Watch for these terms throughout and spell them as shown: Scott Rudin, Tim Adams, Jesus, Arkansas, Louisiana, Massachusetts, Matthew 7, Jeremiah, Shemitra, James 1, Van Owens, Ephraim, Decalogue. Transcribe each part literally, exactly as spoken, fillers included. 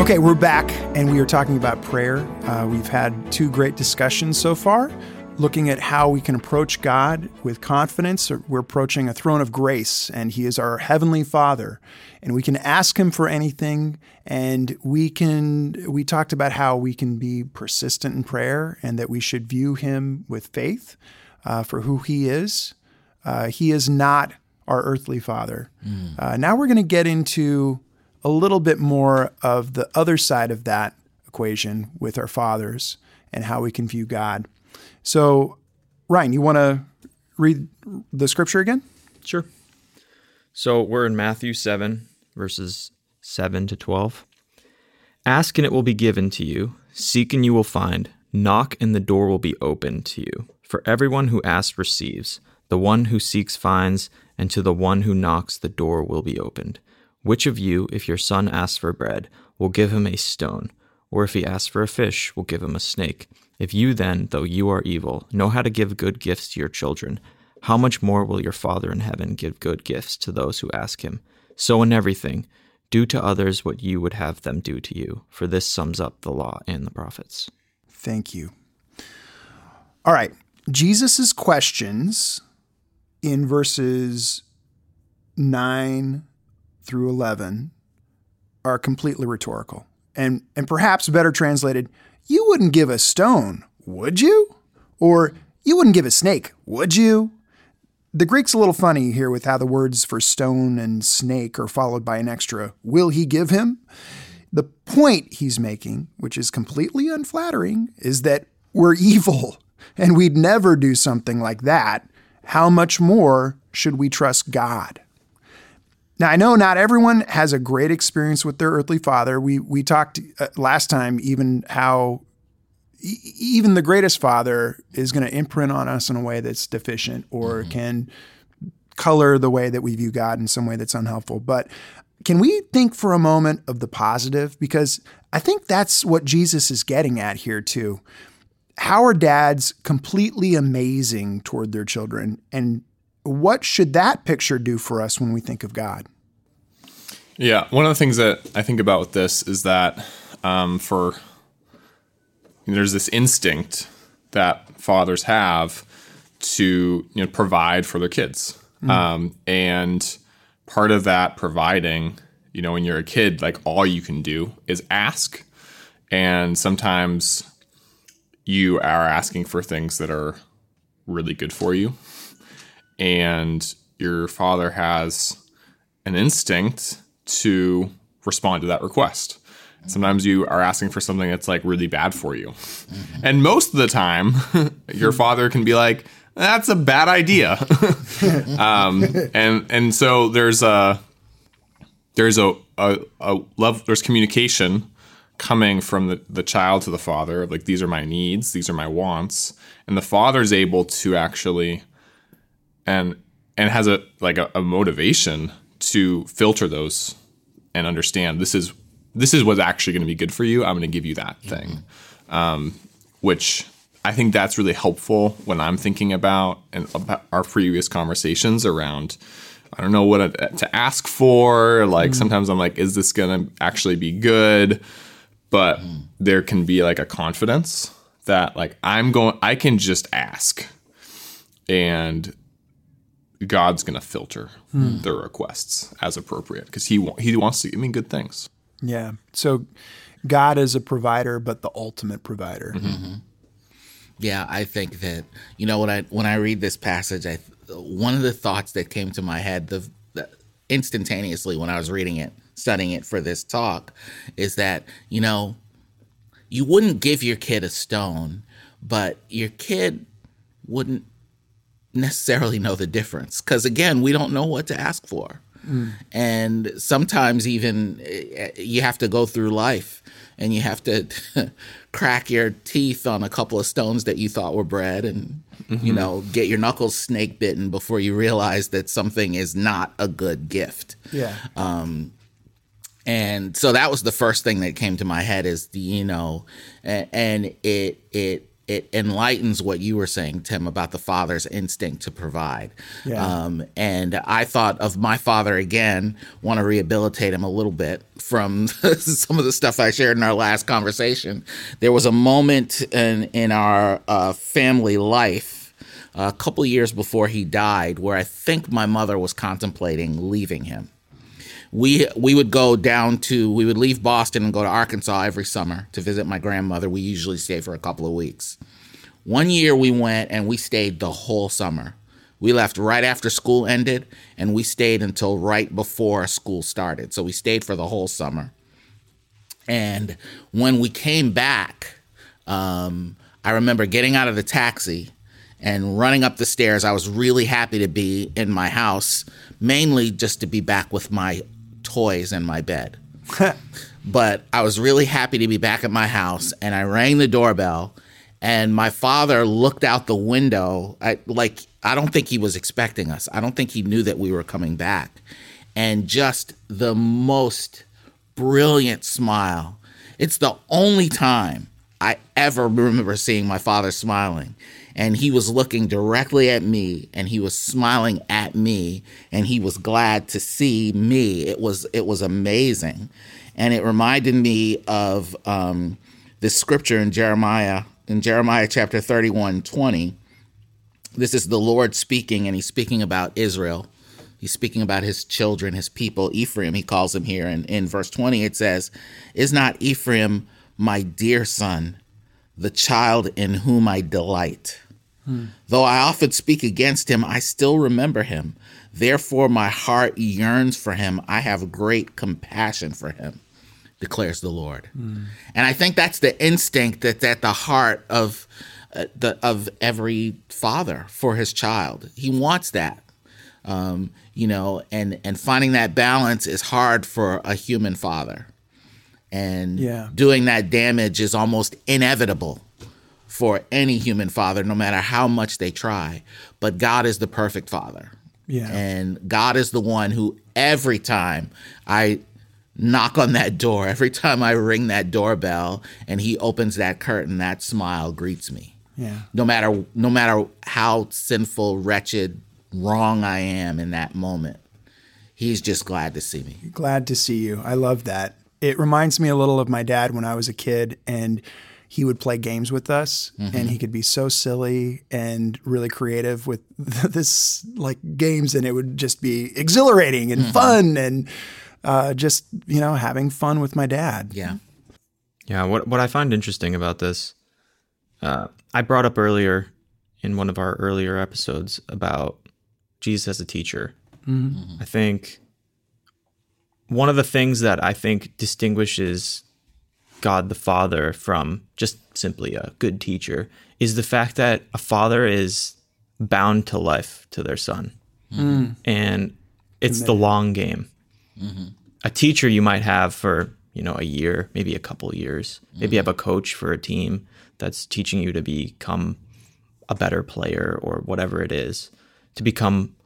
Okay, we're back, and we are talking about prayer. Uh, we've had two great discussions so far, looking at how we can approach God with confidence. We're approaching a throne of grace, and He is our Heavenly Father, and we can ask Him for anything, and we can. We talked about how we can be persistent in prayer, and that we should view Him with faith uh, for who He is. Uh, he is not our earthly Father. Mm. Uh, now we're going to get into a little bit more of the other side of that equation with our fathers and how we can view God. So, Ryan, you want to read the scripture again? Sure. So we're in Matthew seven, verses seven to twelve. Ask and it will be given to you. Seek and you will find. Knock and the door will be opened to you. For everyone who asks receives. The one who seeks finds. And to the one who knocks, the door will be opened. Which of you, if your son asks for bread, will give him a stone? Or if he asks for a fish, will give him a snake? If you then, though you are evil, know how to give good gifts to your children, how much more will your Father in heaven give good gifts to those who ask him? So in everything, do to others what you would have them do to you. For this sums up the law and the prophets. Thank you. All right. Jesus' questions in verses nine through eleven are completely rhetorical and, and perhaps better translated, you wouldn't give a stone, would you? Or you wouldn't give a snake, would you? The Greek's a little funny here with how the words for stone and snake are followed by an extra, will he give him? The point he's making, which is completely unflattering, is that we're evil and we'd never do something like that. How much more should we trust God? Now, I know not everyone has a great experience with their earthly father. We we talked uh, last time even how e- even the greatest father is going to imprint on us in a way that's deficient or mm-hmm. can color the way that we view God in some way that's unhelpful. But can we think for a moment of the positive? Because I think that's what Jesus is getting at here too. How are dads completely amazing toward their children, and what should that picture do for us when we think of God? Yeah, one of the things that I think about with this is that um, for you know, there's this instinct that fathers have to you know, provide for their kids, mm-hmm. um, and part of that providing, you know, when you're a kid, like all you can do is ask, and sometimes you are asking for things that are really good for you. And your father has an instinct to respond to that request. Sometimes you are asking for something that's like really bad for you. Mm-hmm. And most of the time, your father can be like, that's a bad idea. um, and and so there's a there's a, a, a love, there's communication coming from the, the child to the father of like, these are my needs, these are my wants. And the father's able to actually And and has a like a, a motivation to filter those and understand this is this is what's actually going to be good for you. I'm going to give you that thing, um, which I think that's really helpful when I'm thinking about and about our previous conversations around. I don't know what to ask for. Like mm. sometimes I'm like, is this going to actually be good? But mm. there can be like a confidence that like I'm going. I can just ask and God's going to filter hmm. the requests as appropriate because he wa- he wants to give me good things. Yeah. So God is a provider, but the ultimate provider. Mm-hmm. Yeah, I think that, you know, when I when I read this passage, I one of the thoughts that came to my head the, the instantaneously when I was reading it, studying it for this talk, is that, you know, you wouldn't give your kid a stone, but your kid wouldn't necessarily know the difference because, again, we don't know what to ask for. Mm. And sometimes even you have to go through life and you have to crack your teeth on a couple of stones that you thought were bread and, mm-hmm. you know, get your knuckles snake bitten before you realize that something is not a good gift. Yeah. Um, and so that was the first thing that came to my head is, the, you know, and, and it it it enlightens what you were saying, Tim, about the father's instinct to provide. Yeah. Um, and I thought of my father again, want to rehabilitate him a little bit from some of the stuff I shared in our last conversation. There was a moment in, in our uh, family life a couple years before he died where I think my mother was contemplating leaving him. We we would go down to, we would leave Boston and go to Arkansas every summer to visit my grandmother. We usually stay for a couple of weeks. One year we went and we stayed the whole summer. We left right after school ended and we stayed until right before school started. So we stayed for the whole summer. And when we came back, um, I remember getting out of the taxi and running up the stairs. I was really happy to be in my house, mainly just to be back with my toys in my bed. But I was really happy to be back at my house, and I rang the doorbell, and my father looked out the window. I, like, I don't think he was expecting us. I don't think he knew that we were coming back. And just the most brilliant smile. It's the only time I ever remember seeing my father smiling. And he was looking directly at me, and he was smiling at me, and he was glad to see me. It was it was amazing. And it reminded me of um, this scripture in Jeremiah, in Jeremiah chapter thirty-one, twenty. This is the Lord speaking, and he's speaking about Israel. He's speaking about his children, his people, Ephraim, he calls him here. And in verse twenty, it says, "Is not Ephraim my dear son, the child in whom I delight? Hmm. Though I often speak against him, I still remember him. Therefore, my heart yearns for him. I have great compassion for him, declares the Lord." Hmm. And I think that's the instinct that's at the heart of uh, the of every father for his child. He wants that, um, you know, and, and finding that balance is hard for a human father. And yeah. doing that damage is almost inevitable for any human father, no matter how much they try. But God is the perfect father. Yeah. And God is the one who every time I knock on that door, every time I ring that doorbell and he opens that curtain, that smile greets me. Yeah. No matter no matter how sinful, wretched, wrong I am in that moment, he's just glad to see me. Glad to see you. I love that. It reminds me a little of my dad when I was a kid, and he would play games with us, mm-hmm. and he could be so silly and really creative with this like games, and it would just be exhilarating and mm-hmm. fun and uh, just, you know, having fun with my dad. Yeah. Yeah. What, what I find interesting about this, uh, I brought up earlier in one of our earlier episodes about Jesus as a teacher. Mm-hmm. I think one of the things that I think distinguishes God the Father from just simply a good teacher is the fact that a father is bound to life to their son. Mm-hmm. And it's Amen. The long game. Mm-hmm. A teacher you might have for, you know, a year, maybe a couple years. Mm-hmm. Maybe you have a coach for a team that's teaching you to become a better player or whatever it is, to become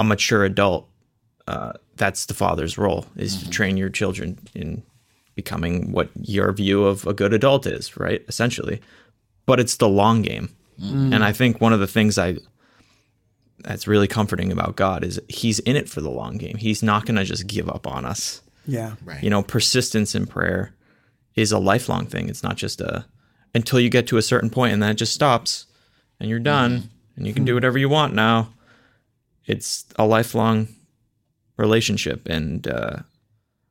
a mature adult. Uh, that's the father's role, is mm-hmm. to train your children in becoming what your view of a good adult is, right? Essentially. But it's the long game. Mm-hmm. And I think one of the things I that's really comforting about God is he's in it for the long game. He's not going to just give up on us. Yeah. Right. You know, persistence in prayer is a lifelong thing. It's not just a until you get to a certain point and then it just stops and you're done mm-hmm. and you can do whatever you want now. It's a lifelong relationship, and uh,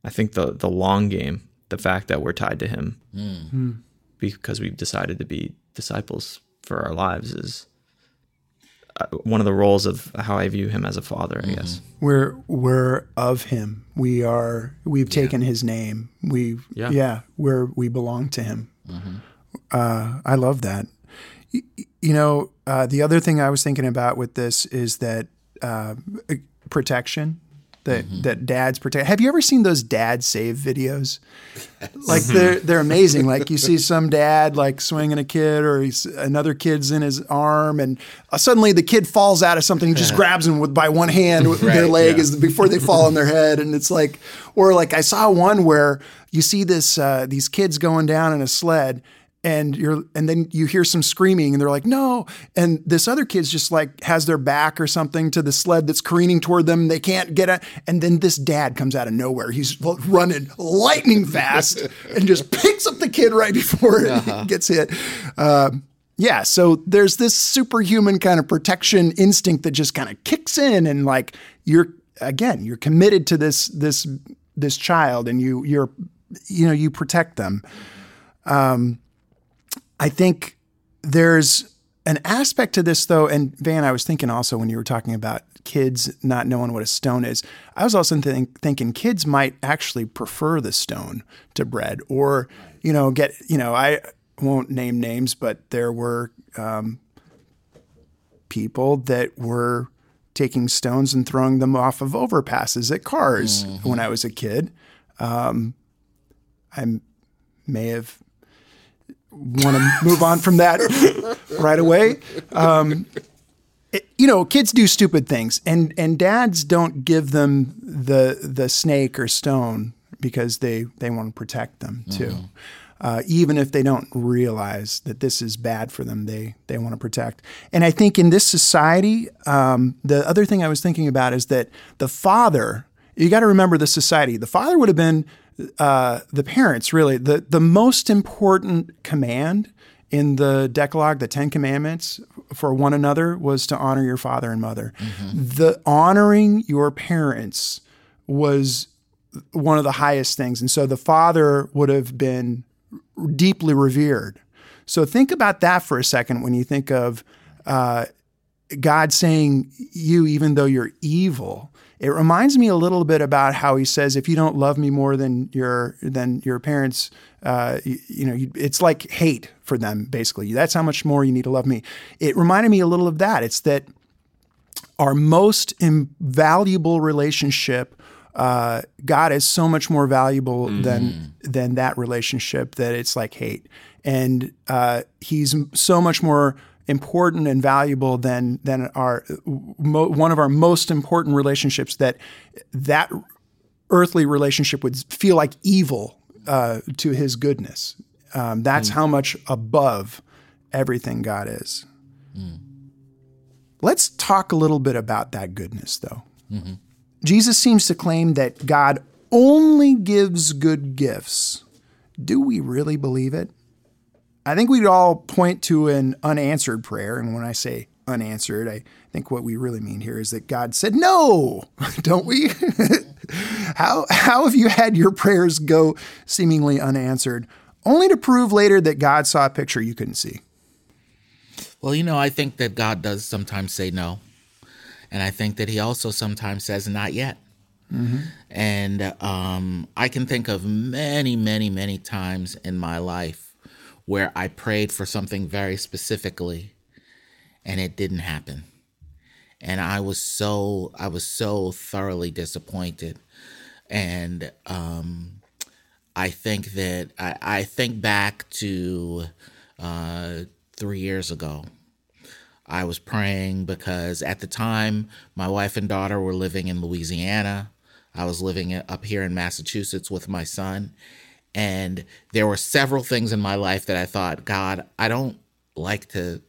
I think the the long game, the fact that we're tied to him mm. because we've decided to be disciples for our lives is one of the roles of how I view him as a father. I mm-hmm. guess we're we're of him. We are. We've taken yeah. his name. We yeah. yeah. We're we belong to him. Mm-hmm. Uh, I love that. You, you know, uh, the other thing I was thinking about with this is that uh, protection. that mm-hmm. that dads protect. Have you ever seen those dad save videos? Yes. Like they're they're amazing. Like you see some dad like swinging a kid, or he's, another kid's in his arm, and uh, suddenly the kid falls out of something. He just grabs him with by one hand, with right, their leg yeah. is before they fall on their head, and it's like, or like I saw one where you see this uh, these kids going down in a sled. And you're, and then you hear some screaming, and they're like, "No!" And this other kid's just like has their back or something to the sled that's careening toward them. They can't get it. And then this dad comes out of nowhere. He's running lightning fast and just picks up the kid right before it uh-huh. gets hit. Uh, yeah. So there's this superhuman kind of protection instinct that just kind of kicks in, and like you're again, you're committed to this this this child, and you you're you know you protect them. Um. I think there's an aspect to this, though, and Van, I was thinking also when you were talking about kids not knowing what a stone is, I was also think, thinking kids might actually prefer the stone to bread, or, you know, get, you know, I won't name names, but there were um, people that were taking stones and throwing them off of overpasses at cars mm-hmm. when I was a kid. Um, I may have... want to move on from that right away. Um, it, you know, kids do stupid things, and, and dads don't give them the the snake or stone because they, they want to protect them too. Mm-hmm. Uh, even if they don't realize that this is bad for them, they, they want to protect. And I think in this society, um, the other thing I was thinking about is that the father, you got to remember the society, the father would have been Uh, the parents, really, the, the most important command in the Decalogue, the Ten Commandments for one another, was to honor your father and mother. Mm-hmm. The honoring your parents was one of the highest things. And so the father would have been deeply revered. So think about that for a second when you think of uh, God saying you, even though you're evil. It reminds me a little bit about how he says, if you don't love me more than your than your parents, uh, you, you know, you, it's like hate for them, basically. That's how much more you need to love me. It reminded me a little of that. It's that our most invaluable relationship, uh, God is so much more valuable mm. than than that relationship that it's like hate. And uh, he's so much more important and valuable than than our mo, one of our most important relationships, that that earthly relationship would feel like evil uh, to his goodness. Um, that's mm. how much above everything God is. Mm. Let's talk a little bit about that goodness, though. Mm-hmm. Jesus seems to claim that God only gives good gifts. Do we really believe it? I think we'd all point to an unanswered prayer. And when I say unanswered, I think what we really mean here is that God said, no, don't we? how, how have you had your prayers go seemingly unanswered, only to prove later that God saw a picture you couldn't see? Well, you know, I think that God does sometimes say no. And I think that he also sometimes says not yet. Mm-hmm. And um, I can think of many, many, many times in my life where I prayed for something very specifically and it didn't happen. And I was so, I was so thoroughly disappointed. And um, I think that, I, I think back to uh, three years ago, I was praying because at the time, my wife and daughter were living in Louisiana. I was living up here in Massachusetts with my son. And there were several things in my life that I thought, God, I don't like to,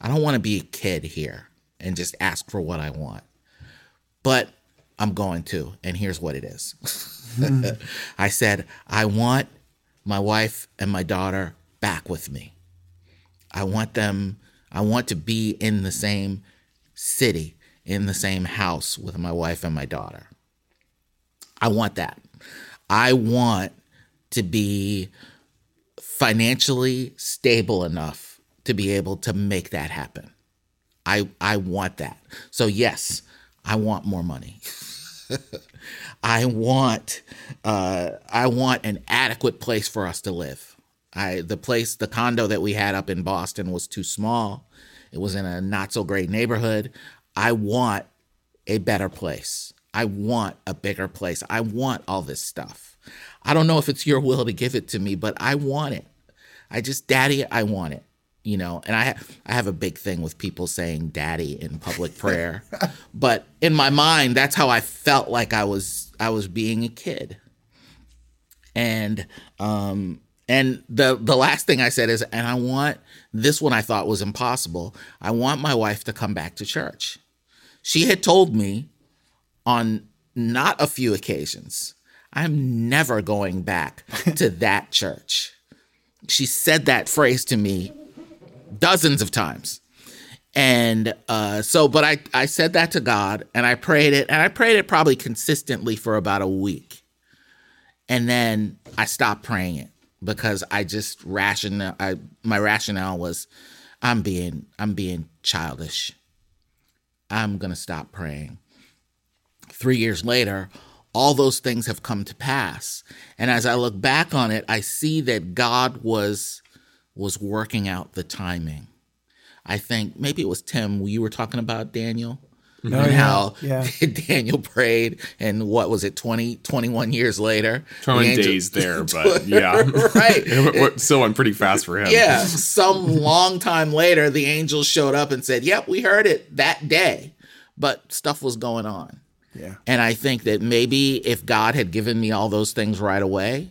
I don't want to be a kid here and just ask for what I want. But I'm going to, and here's what it is. Mm. I said, I want my wife and my daughter back with me. I want them, I want to be in the same city, in the same house with my wife and my daughter. I want that. I want to be financially stable enough to be able to make that happen. I I want that. So yes, I want more money. I want uh, I want an adequate place for us to live. I the place, the condo that we had up in Boston was too small. It was in a not so great neighborhood. I want a better place. I want a bigger place. I want all this stuff. I don't know if it's your will to give it to me, but I want it. I just, Daddy, I want it. You know, and I I have a big thing with people saying daddy in public prayer. But in my mind, that's how I felt like I was I was being a kid. And um and the the last thing I said is, and I want this one I thought was impossible. I want my wife to come back to church. She had told me on not a few occasions, I'm never going back to that church. She said that phrase to me dozens of times. And uh, so, but I, I said that to God and I prayed it and I prayed it probably consistently for about a week. And then I stopped praying it because I just rational, I, my rationale was I'm being, I'm being childish. I'm going to stop praying. Three years later, all those things have come to pass. And as I look back on it, I see that God was was working out the timing. I think maybe it was Tim, you were talking about Daniel oh, and yeah. how yeah. Daniel prayed and what was it, twenty, twenty-one years later? twenty the days there, but yeah. Right. So I'm pretty fast for him. Yeah, some long time later, the angel showed up and said, yep, we heard it that day, but stuff was going on. Yeah. And I think that maybe if God had given me all those things right away,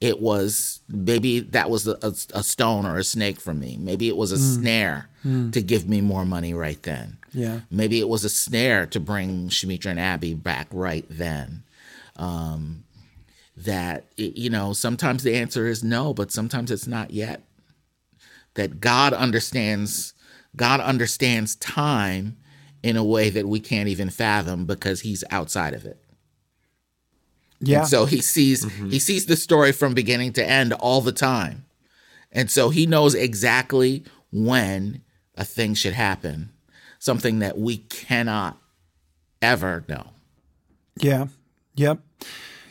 it was, maybe that was a, a stone or a snake for me. Maybe it was a mm. snare mm. to give me more money right then. Yeah. Maybe it was a snare to bring Shemitra and Abby back right then. Um, that, it, you know, sometimes the answer is no, but sometimes it's not yet. That God understands, God understands time in a way that we can't even fathom because he's outside of it. Yeah. And so he sees mm-hmm. he sees the story from beginning to end all the time. And so he knows exactly when a thing should happen, something that we cannot ever know. Yeah. Yep.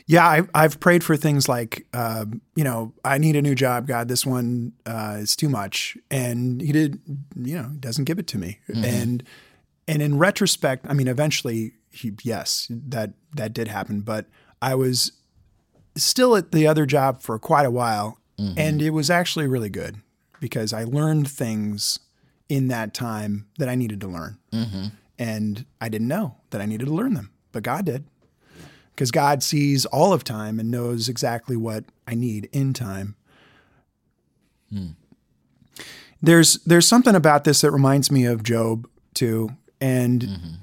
Yeah, I, I've prayed for things like, uh, you know, I need a new job, God. This one uh, is too much. And he did, you know, doesn't give it to me. Mm-hmm. And and in retrospect, I mean, eventually, he, yes, that that did happen. But I was still at the other job for quite a while, mm-hmm. and it was actually really good because I learned things in that time that I needed to learn. Mm-hmm. And I didn't know that I needed to learn them, but God did, because God sees all of time and knows exactly what I need in time. Mm. There's there's something about this that reminds me of Job too, and mm-hmm.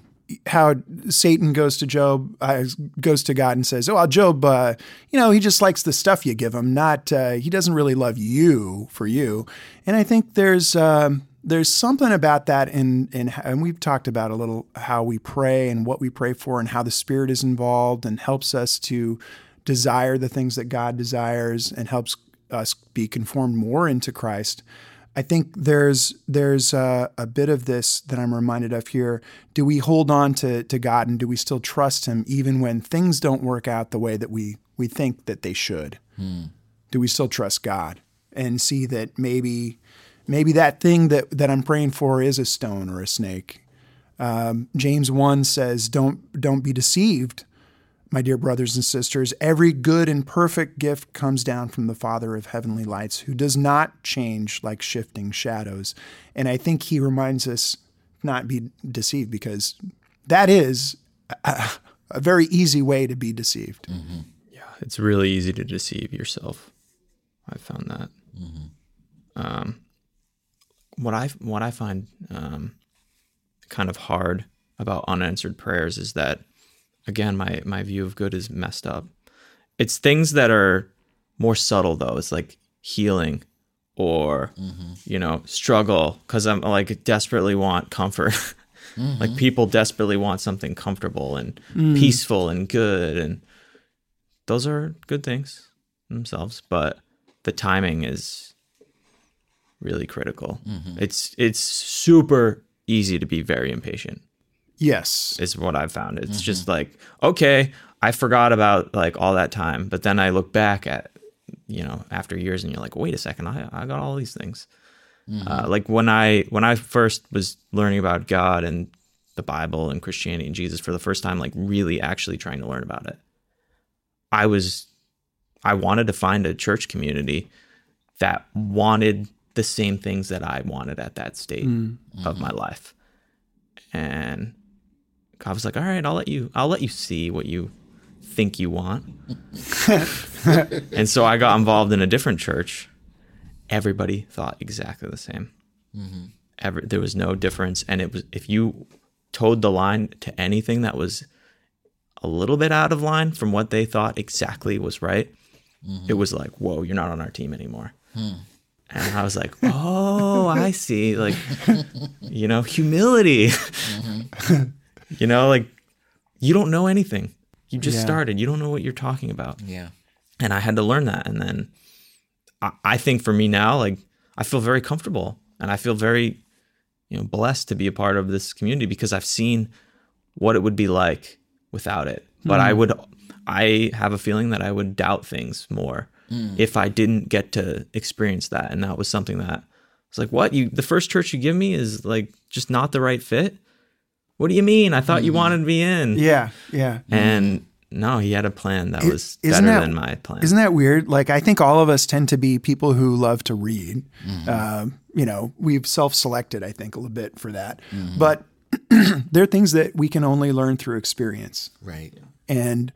how Satan goes to Job, uh, goes to God and says, oh, Job, uh, you know, he just likes the stuff you give him. Not, uh, he doesn't really love you for you. And I think there's, um, there's something about that in, in, and we've talked about a little how we pray and what we pray for and how the Spirit is involved and helps us to desire the things that God desires and helps us be conformed more into Christ. I think there's there's a, a bit of this that I'm reminded of here. Do we hold on to, to God, and do we still trust him even when things don't work out the way that we, we think that they should? Hmm. Do we still trust God and see that maybe maybe that thing that, that I'm praying for is a stone or a snake? Um, James one says, don't don't be deceived, my dear brothers and sisters. Every good and perfect gift comes down from the Father of heavenly lights, who does not change like shifting shadows. And I think he reminds us not be deceived, because that is a, a very easy way to be deceived. Mm-hmm. Yeah, it's really easy to deceive yourself. I found that. Mm-hmm. Um, what I what I find um, kind of hard about unanswered prayers is that, again, my, my view of good is messed up. It's things that are more subtle, though. It's like healing or, mm-hmm. you know, struggle, because I'm like desperately want comfort. mm-hmm. Like people desperately want something comfortable and mm. peaceful and good. And those are good things themselves. But the timing is really critical. Mm-hmm. It's it's super easy to be very impatient. Yes. Is what I've found. It's mm-hmm. just like, okay, I forgot about like all that time. But then I look back at, you know, after years and you're like, wait a second, I, I got all these things. Mm-hmm. Uh, like when I, when I first was learning about God and the Bible and Christianity and Jesus for the first time, like really actually trying to learn about it. I was, I wanted to find a church community that wanted the same things that I wanted at that state mm-hmm. of my life. And I was like, all right, I'll let you, I'll let you see what you think you want. And so I got involved in a different church. Everybody thought exactly the same. Mm-hmm. Every, there was no difference. And it was, if you towed the line to anything that was a little bit out of line from what they thought exactly was right, mm-hmm. it was like, whoa, you're not on our team anymore. Hmm. And I was like, oh, I see. Like, you know, humility. Mm-hmm. You know, like, you don't know anything. You just yeah. started. You don't know what you're talking about. Yeah. And I had to learn that. And then I, I think for me now, like, I feel very comfortable. And I feel very, you know, blessed to be a part of this community because I've seen what it would be like without it. But mm. I would, I have a feeling that I would doubt things more mm. if I didn't get to experience that. And that was something that it's like, what you, the first church you give me is like just not the right fit. What do you mean? I thought mm. you wanted me in. Yeah, yeah. And no, he had a plan that it, was better that, than my plan. Isn't that weird? Like, I think all of us tend to be people who love to read. Mm. Um, you know, we've self-selected, I think, a little bit for that. Mm. But there are things that we can only learn through experience. Right. And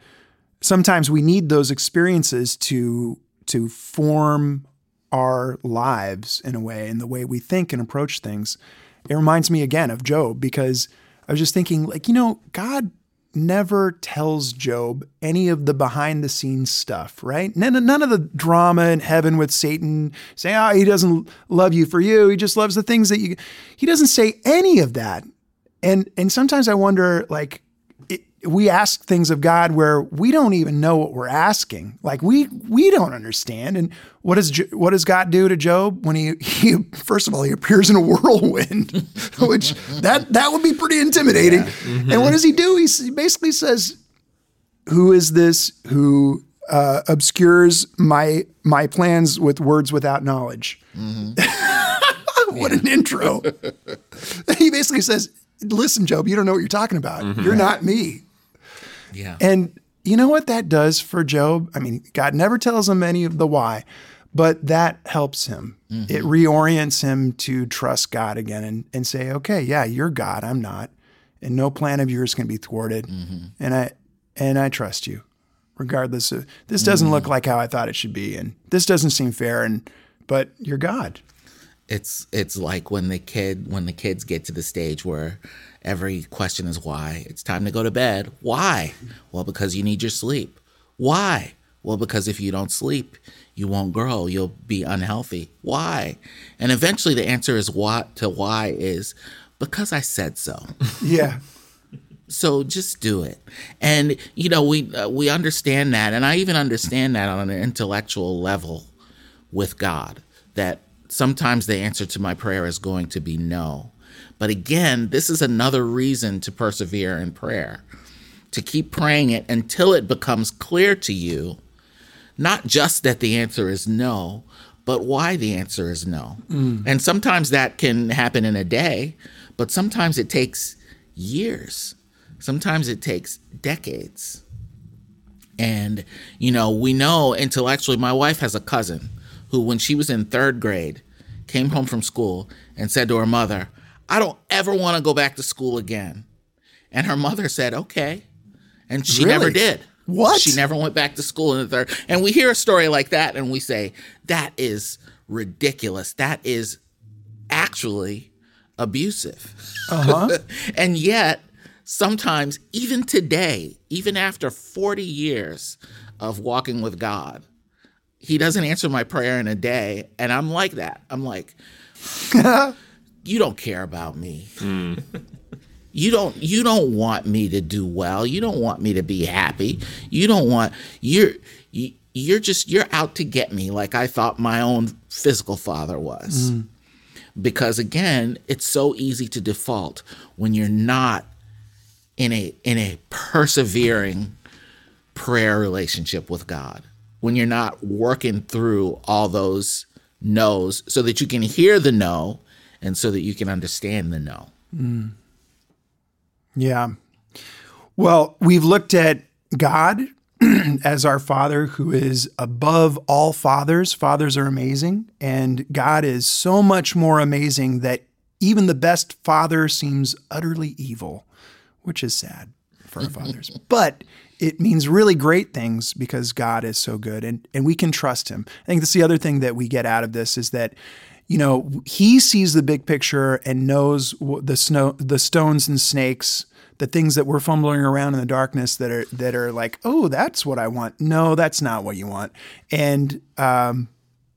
sometimes we need those experiences to to form our lives in a way, and the way we think and approach things. It reminds me again of Job, because I was just thinking, like, you know, God never tells Job any of the behind-the-scenes stuff, right? None, none of the drama in heaven with Satan saying, oh, he doesn't love you for you. He just loves the things that you... He doesn't say any of that. And and sometimes I wonder, like, it, we ask things of God where we don't even know what we're asking. Like, we we don't understand. And what does what does God do to Job when he, he first of all, he appears in a whirlwind, which that that would be pretty intimidating. Yeah. Mm-hmm. And what does he do? He basically says, who is this who uh, obscures my my plans with words without knowledge? Mm-hmm. What yeah. an intro. He basically says, listen, Job, you don't know what you're talking about. Mm-hmm. You're not me. Yeah. And you know what that does for Job? I mean, God never tells him any of the why, but that helps him. Mm-hmm. It reorients him to trust God again and, and say, okay, yeah, you're God, I'm not. And no plan of yours can be thwarted. Mm-hmm. And I and I trust you, regardless of, this doesn't mm-hmm. look like how I thought it should be, and this doesn't seem fair, and but you're God. It's it's like when the kid when the kids get to the stage where every question is why. It's time to go to bed. Why? Well, because you need your sleep. Why? Well, because if you don't sleep, you won't grow. You'll be unhealthy. Why? And eventually the answer is what to why is because I said so. Yeah. So just do it. And, you know, we uh, we understand that. And I even understand that on an intellectual level with God, that sometimes the answer to my prayer is going to be no. But again, this is another reason to persevere in prayer, to keep praying it until it becomes clear to you, not just that the answer is no, but why the answer is no. Mm. And sometimes that can happen in a day, but sometimes it takes years. Sometimes it takes decades. And, you know, we know intellectually, my wife has a cousin who, when she was in third grade, came home from school and said to her mother, I don't ever want to go back to school again. And her mother said, okay. And she really? never did. What? She never went back to school in the third. And we hear a story like that and we say, that is ridiculous. That is actually abusive. Uh-huh. And yet, sometimes, even today, even after forty years of walking with God, He doesn't answer my prayer in a day. And I'm like that. I'm like, you don't care about me. Mm. You don't you don't want me to do well. You don't want me to be happy. You don't want you're you, you're just you're out to get me, like I thought my own physical father was. Mm. Because again, it's so easy to default when you're not in a in a persevering prayer relationship with God, when you're not working through all those no's so that you can hear the no and so that you can understand the no. Mm. Yeah. Well, we've looked at God as our Father who is above all fathers. Fathers are amazing, and God is so much more amazing that even the best father seems utterly evil, which is sad for our fathers. But it means really great things because God is so good, and, and we can trust him. I think that's the other thing that we get out of this is that, you know, he sees the big picture and knows the snow, the stones and snakes, the things that we're fumbling around in the darkness that are that are like, oh, that's what I want. No, that's not what you want. And um,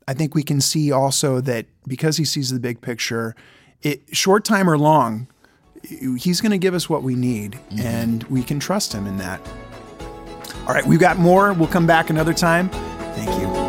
I think we can see also that because he sees the big picture, it short time or long, he's going to give us what we need, mm-hmm. and we can trust him in that. All right, we've got more. We'll come back another time. Thank you.